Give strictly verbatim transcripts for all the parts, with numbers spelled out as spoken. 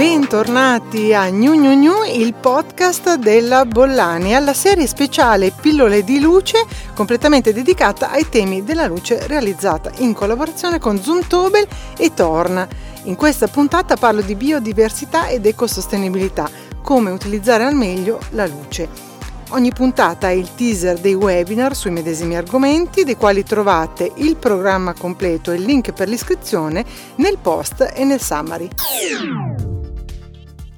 Bentornati a Gnu Gnu Gnu, il podcast della Bollani, alla serie speciale Pillole di Luce, completamente dedicata ai temi della luce, realizzata in collaborazione con Zumtobel e Thorn. In questa puntata parlo di biodiversità ed ecosostenibilità, come utilizzare al meglio la luce. Ogni puntata è il teaser dei webinar sui medesimi argomenti, dei quali trovate il programma completo e il link per l'iscrizione nel post e nel summary.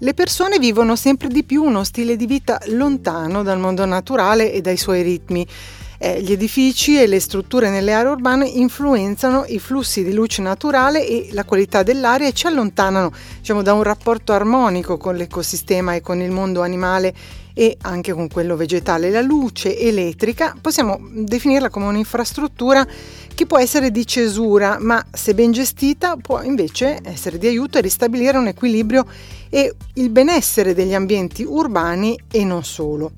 Le persone vivono sempre di più uno stile di vita lontano dal mondo naturale e dai suoi ritmi. Eh, gli edifici e le strutture nelle aree urbane influenzano i flussi di luce naturale e la qualità dell'aria e ci allontanano, diciamo, da un rapporto armonico con l'ecosistema e con il mondo animale e anche con quello vegetale. La luce elettrica possiamo definirla come un'infrastruttura che può essere di cesura, ma se ben gestita può invece essere di aiuto e ristabilire un equilibrio e il benessere degli ambienti urbani e non solo.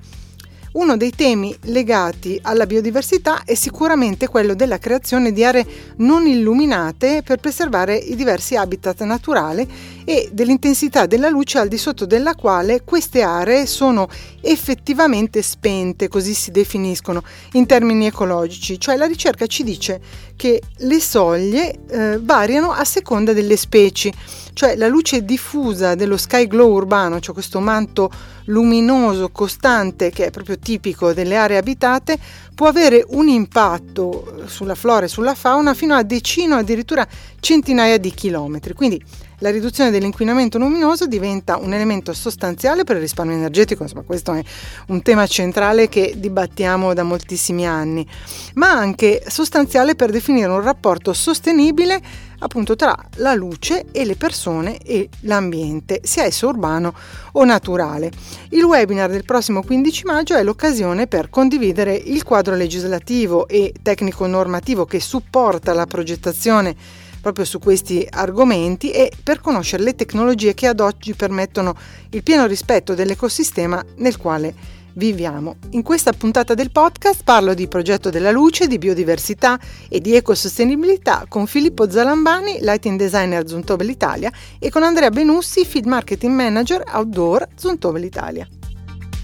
Uno dei temi legati alla biodiversità è sicuramente quello della creazione di aree non illuminate per preservare i diversi habitat naturali e dell'intensità della luce al di sotto della quale queste aree sono effettivamente spente, così si definiscono in termini ecologici. Cioè la ricerca ci dice che le soglie eh, variano a seconda delle specie, cioè la luce diffusa dello sky glow urbano, cioè questo manto luminoso costante che è proprio tipico delle aree abitate, può avere un impatto sulla flora e sulla fauna fino a decine o addirittura centinaia di chilometri. Quindi la riduzione dell'inquinamento luminoso diventa un elemento sostanziale per il risparmio energetico, insomma questo è un tema centrale che dibattiamo da moltissimi anni, ma anche sostanziale per definire un rapporto sostenibile appunto tra la luce e le persone e l'ambiente, sia esso urbano o naturale. Il webinar del prossimo quindici maggio è l'occasione per condividere il quadro legislativo e tecnico-normativo che supporta la progettazione proprio su questi argomenti e per conoscere le tecnologie che ad oggi permettono il pieno rispetto dell'ecosistema nel quale viviamo. In questa puntata del podcast parlo di progetto della luce, di biodiversità e di ecosostenibilità con Filippo Zalambani, lighting designer Zumtobel Italia, e con Andrea Benussi, field marketing manager outdoor Zumtobel Italia.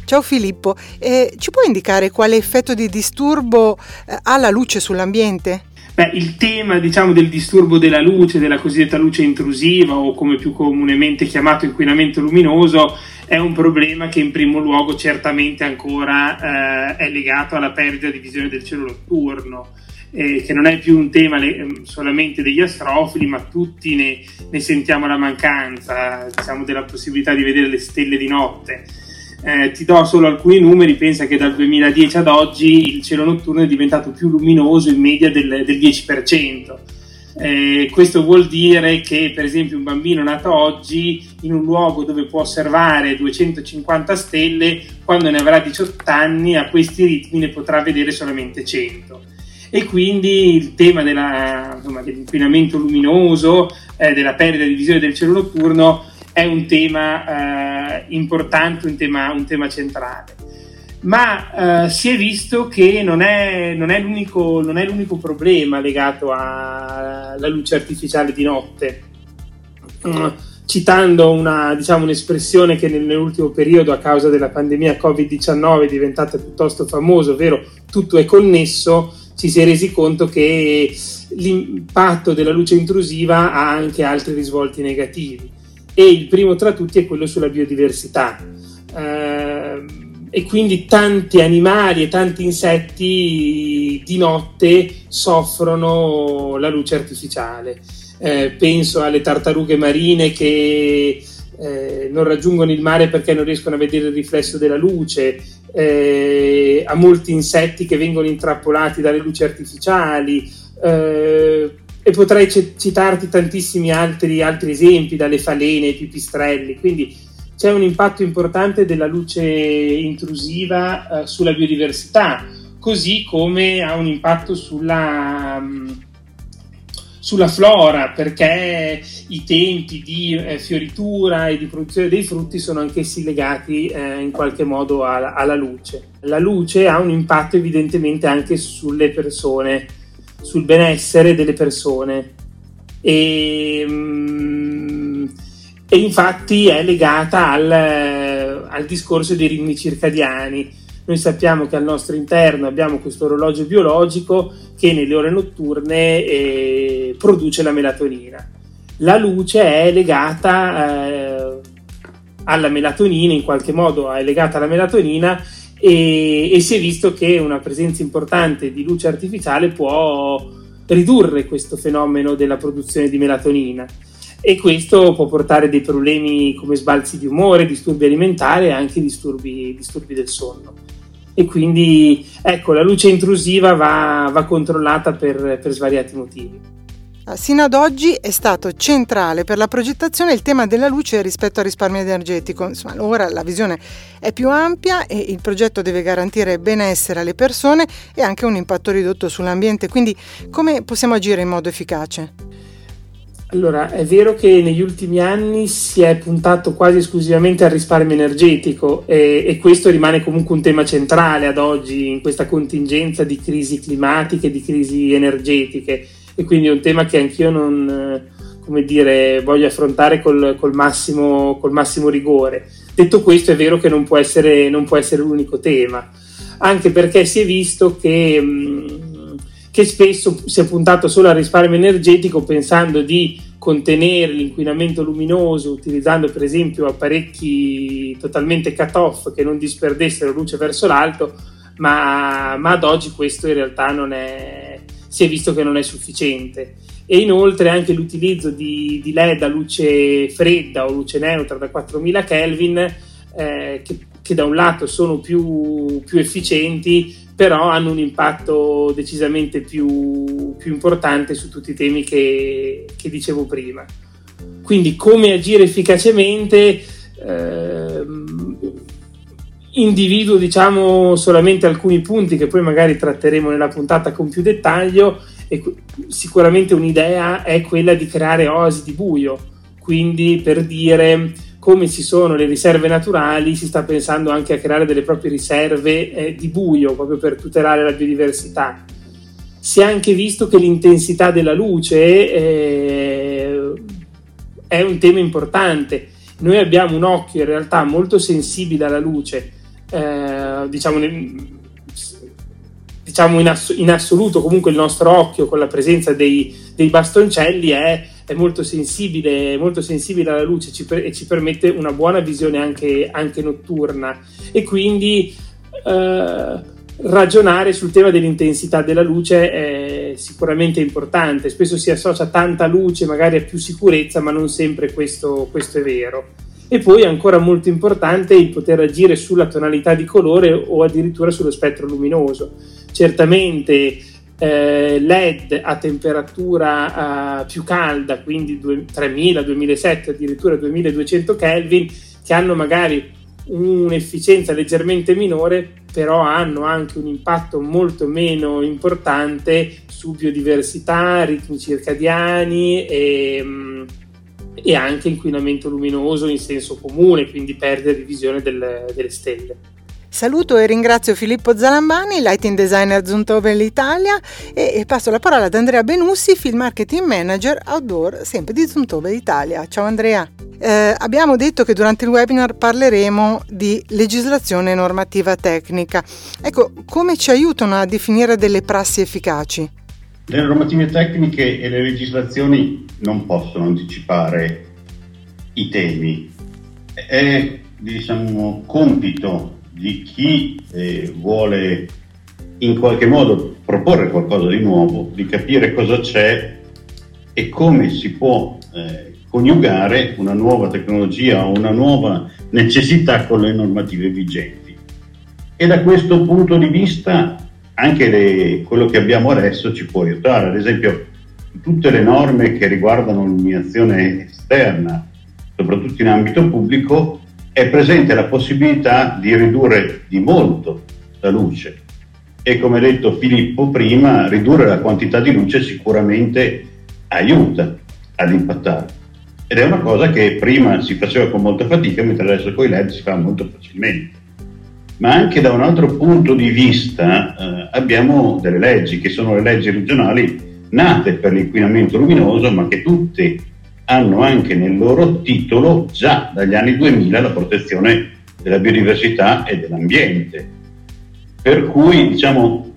Ciao Filippo, eh, ci puoi indicare quale effetto di disturbo eh, ha la luce sull'ambiente? Beh, il tema, diciamo, del disturbo della luce, della cosiddetta luce intrusiva o come più comunemente chiamato inquinamento luminoso, è un problema che in primo luogo certamente ancora eh, è legato alla perdita di visione del cielo notturno, eh, che non è più un tema le- solamente degli astrofili, ma tutti ne, ne sentiamo la mancanza, diciamo, della possibilità di vedere le stelle di notte. Eh, ti do solo alcuni numeri, pensa che dal duemiladieci ad oggi il cielo notturno è diventato più luminoso in media del, del dieci per cento. Eh, questo vuol dire che per esempio un bambino nato oggi in un luogo dove può osservare duecentocinquanta stelle, quando ne avrà diciotto anni a questi ritmi ne potrà vedere solamente cento. E quindi il tema della, insomma, dell'inquinamento luminoso, eh, della perdita di visione del cielo notturno è un tema eh, importante, un tema, un tema centrale, ma eh, si è visto che non è, non è l'unico, non è l'unico problema legato alla luce artificiale di notte. Eh, citando una, diciamo, un'espressione che nell'ultimo periodo a causa della pandemia covid diciannove è diventata piuttosto famosa, ovvero tutto è connesso, ci si è resi conto che l'impatto della luce intrusiva ha anche altri risvolti negativi. E il primo tra tutti è quello sulla biodiversità, eh, e quindi tanti animali e tanti insetti di notte soffrono la luce artificiale. Eh, penso alle tartarughe marine che eh, non raggiungono il mare perché non riescono a vedere il riflesso della luce, eh, a molti insetti che vengono intrappolati dalle luci artificiali, eh, e potrei citarti tantissimi altri, altri esempi, dalle falene ai pipistrelli. Quindi c'è un impatto importante della luce intrusiva eh, sulla biodiversità, così come ha un impatto sulla, sulla flora, perché i tempi di eh, fioritura e di produzione dei frutti sono anch'essi legati eh, in qualche modo alla, alla luce. La luce ha un impatto evidentemente anche sulle persone, sul benessere delle persone, e, e infatti è legata al, al discorso dei ritmi circadiani. Noi sappiamo che al nostro interno abbiamo questo orologio biologico che nelle ore notturne eh, produce la melatonina. La luce è legata eh, alla melatonina, in qualche modo è legata alla melatonina e, e si è visto che una presenza importante di luce artificiale può ridurre questo fenomeno della produzione di melatonina. E questo può portare dei problemi come sbalzi di umore, disturbi alimentari e anche disturbi, disturbi del sonno. E quindi ecco, la luce intrusiva va, va controllata per, per svariati motivi. Sino ad oggi è stato centrale per la progettazione il tema della luce rispetto al risparmio energetico. Insomma, ora la visione è più ampia e il progetto deve garantire benessere alle persone e anche un impatto ridotto sull'ambiente. Quindi come possiamo agire in modo efficace? Allora, è vero che negli ultimi anni si è puntato quasi esclusivamente al risparmio energetico e, e questo rimane comunque un tema centrale ad oggi in questa contingenza di crisi climatiche, di crisi energetiche, e quindi è un tema che anch'io non, come dire, voglio affrontare col, col, massimo, col massimo rigore. Detto questo, è vero che non può essere, non può essere l'unico tema, anche perché si è visto che... Mh, che spesso si è puntato solo al risparmio energetico pensando di contenere l'inquinamento luminoso utilizzando per esempio apparecchi totalmente cut-off che non disperdessero luce verso l'alto, ma, ma ad oggi questo in realtà non è, si è visto che non è sufficiente. E inoltre anche l'utilizzo di, di L E D a luce fredda o luce neutra da quattromila Kelvin eh, che, che da un lato sono più, più efficienti, però hanno un impatto decisamente più, più importante su tutti i temi che, che dicevo prima. Quindi come agire efficacemente? Eh, individuo diciamo solamente alcuni punti che poi magari tratteremo nella puntata con più dettaglio, e sicuramente un'idea è quella di creare oasi di buio, quindi per dire... Come ci sono le riserve naturali, si sta pensando anche a creare delle proprie riserve eh, di buio, proprio per tutelare la biodiversità. Si è anche visto che l'intensità della luce eh, è un tema importante. Noi abbiamo un occhio in realtà molto sensibile alla luce, eh, diciamo, diciamo in, ass- in assoluto comunque il nostro occhio con la presenza dei, dei bastoncelli è... è molto sensibile, molto sensibile alla luce ci per, e ci permette una buona visione anche, anche notturna, e quindi eh, ragionare sul tema dell'intensità della luce è sicuramente importante. Spesso si associa tanta luce magari a più sicurezza, ma non sempre questo, questo è vero. E poi ancora molto importante il poter agire sulla tonalità di colore o addirittura sullo spettro luminoso. Certamente L E D a temperatura uh, più calda, quindi tremila, duemilasette, addirittura duemiladuecento Kelvin, che hanno magari un'efficienza leggermente minore, però hanno anche un impatto molto meno importante su biodiversità, ritmi circadiani e, e anche inquinamento luminoso in senso comune, quindi perdita di visione del, delle stelle. Saluto e ringrazio Filippo Zalambani, lighting designer Zumtobel Italia, e passo la parola ad Andrea Benussi, field marketing manager outdoor sempre di Zumtobel Italia. Ciao Andrea. Eh, abbiamo detto che durante il webinar parleremo di legislazione normativa tecnica. Ecco, come ci aiutano a definire delle prassi efficaci? Le normative tecniche e le legislazioni non possono anticipare i temi. È, diciamo, compito di chi eh, vuole in qualche modo proporre qualcosa di nuovo, di capire cosa c'è e come si può eh, coniugare una nuova tecnologia o una nuova necessità con le normative vigenti. E da questo punto di vista anche le, quello che abbiamo adesso ci può aiutare. Ad esempio tutte le norme che riguardano l'illuminazione esterna, soprattutto in ambito pubblico, è presente la possibilità di ridurre di molto la luce e, come ha detto Filippo prima, ridurre la quantità di luce sicuramente aiuta ad impattare, ed è una cosa che prima si faceva con molta fatica, mentre adesso con i L E D si fa molto facilmente. Ma anche da un altro punto di vista eh, abbiamo delle leggi che sono le leggi regionali nate per l'inquinamento luminoso, ma che tutte hanno anche nel loro titolo già dagli anni duemila la protezione della biodiversità e dell'ambiente, per cui diciamo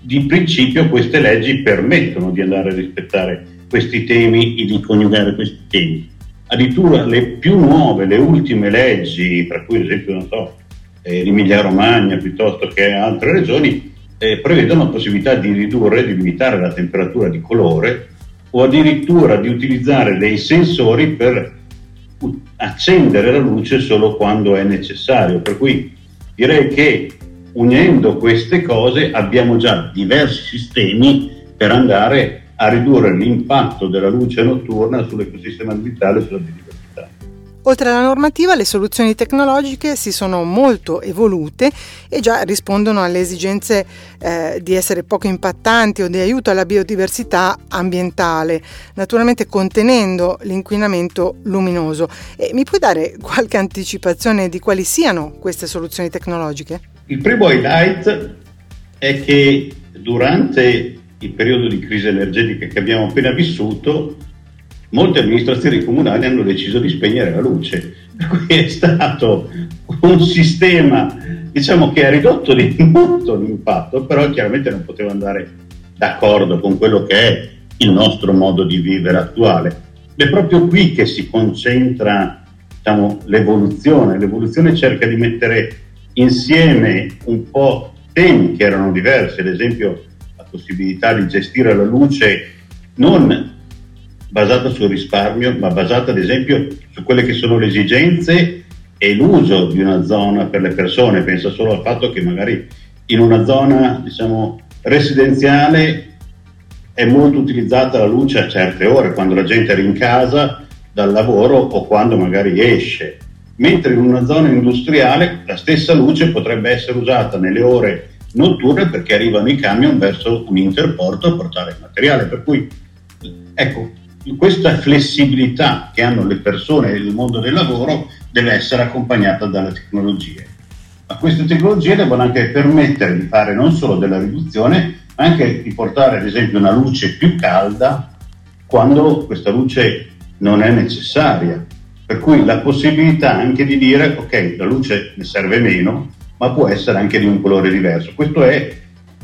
di principio queste leggi permettono di andare a rispettare questi temi e di coniugare questi temi. Addirittura le più nuove, le ultime leggi, tra cui ad esempio non so, eh, l'Emilia-Romagna piuttosto che altre regioni, eh, prevedono la possibilità di ridurre, di limitare la temperatura di colore o addirittura di utilizzare dei sensori per accendere la luce solo quando è necessario, per cui direi che unendo queste cose abbiamo già diversi sistemi per andare a ridurre l'impatto della luce notturna sull'ecosistema ambientale e sulla biodiversità. Oltre alla normativa, le soluzioni tecnologiche si sono molto evolute e già rispondono alle esigenze eh, di essere poco impattanti o di aiuto alla biodiversità ambientale, naturalmente contenendo l'inquinamento luminoso. E mi puoi dare qualche anticipazione di quali siano queste soluzioni tecnologiche? Il primo highlight è che durante il periodo di crisi energetica che abbiamo appena vissuto, molte amministrazioni comunali hanno deciso di spegnere la luce, per cui è stato un sistema, diciamo, che ha ridotto di molto l'impatto, però chiaramente non poteva andare d'accordo con quello che è il nostro modo di vivere attuale. Ed è proprio qui che si concentra, diciamo, l'evoluzione. L'evoluzione cerca di mettere insieme un po' temi che erano diversi, ad esempio la possibilità di gestire la luce non basata sul risparmio, ma basata ad esempio su quelle che sono le esigenze e l'uso di una zona per le persone. Pensa solo al fatto che magari in una zona, diciamo, residenziale è molto utilizzata la luce a certe ore, quando la gente era in casa dal lavoro o quando magari esce, mentre in una zona industriale la stessa luce potrebbe essere usata nelle ore notturne perché arrivano i camion verso un interporto a portare il materiale, per cui ecco, questa flessibilità che hanno le persone nel mondo del lavoro deve essere accompagnata dalle tecnologie. Ma queste tecnologie devono anche permettere di fare non solo della riduzione, ma anche di portare ad esempio una luce più calda quando questa luce non è necessaria. Per cui la possibilità anche di dire ok, la luce ne serve meno, ma può essere anche di un colore diverso. Questo è,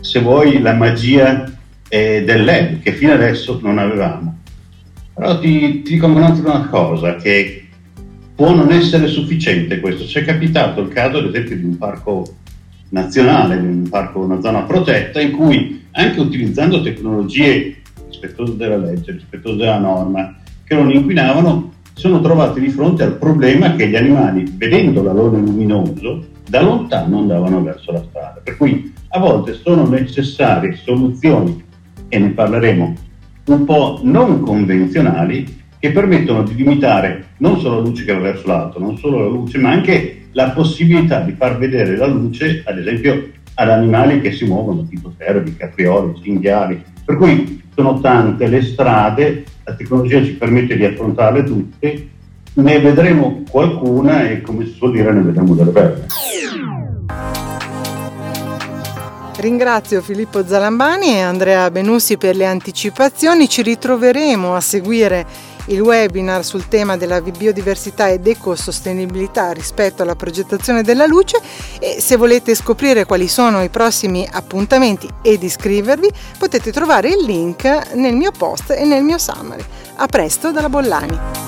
se vuoi, la magia eh, del L E D che fino adesso non avevamo. Però ti, ti dico un'altra una cosa, che può non essere sufficiente questo. C'è capitato il caso, ad esempio, di un parco nazionale, di un parco, una zona protetta, in cui anche utilizzando tecnologie rispettose della legge, rispettose della norma, che non inquinavano, sono trovati di fronte al problema che gli animali, vedendo l'alone luminoso, da lontano andavano verso la strada. Per cui a volte sono necessarie soluzioni, e ne parleremo, un po' non convenzionali, che permettono di limitare non solo la luce che va verso l'alto, non solo la luce, ma anche la possibilità di far vedere la luce, ad esempio, ad animali che si muovono, tipo cervi, caprioli, cinghiali. Per cui sono tante le strade, la tecnologia ci permette di affrontarle tutte, ne vedremo qualcuna e, come si suol dire, ne vedremo delle belle. Ringrazio Filippo Zalambani e Andrea Benussi per le anticipazioni. Ci ritroveremo a seguire il webinar sul tema della biodiversità ed ecosostenibilità rispetto alla progettazione della luce, e se volete scoprire quali sono i prossimi appuntamenti ed iscrivervi potete trovare il link nel mio post e nel mio summary. A presto dalla Bollani.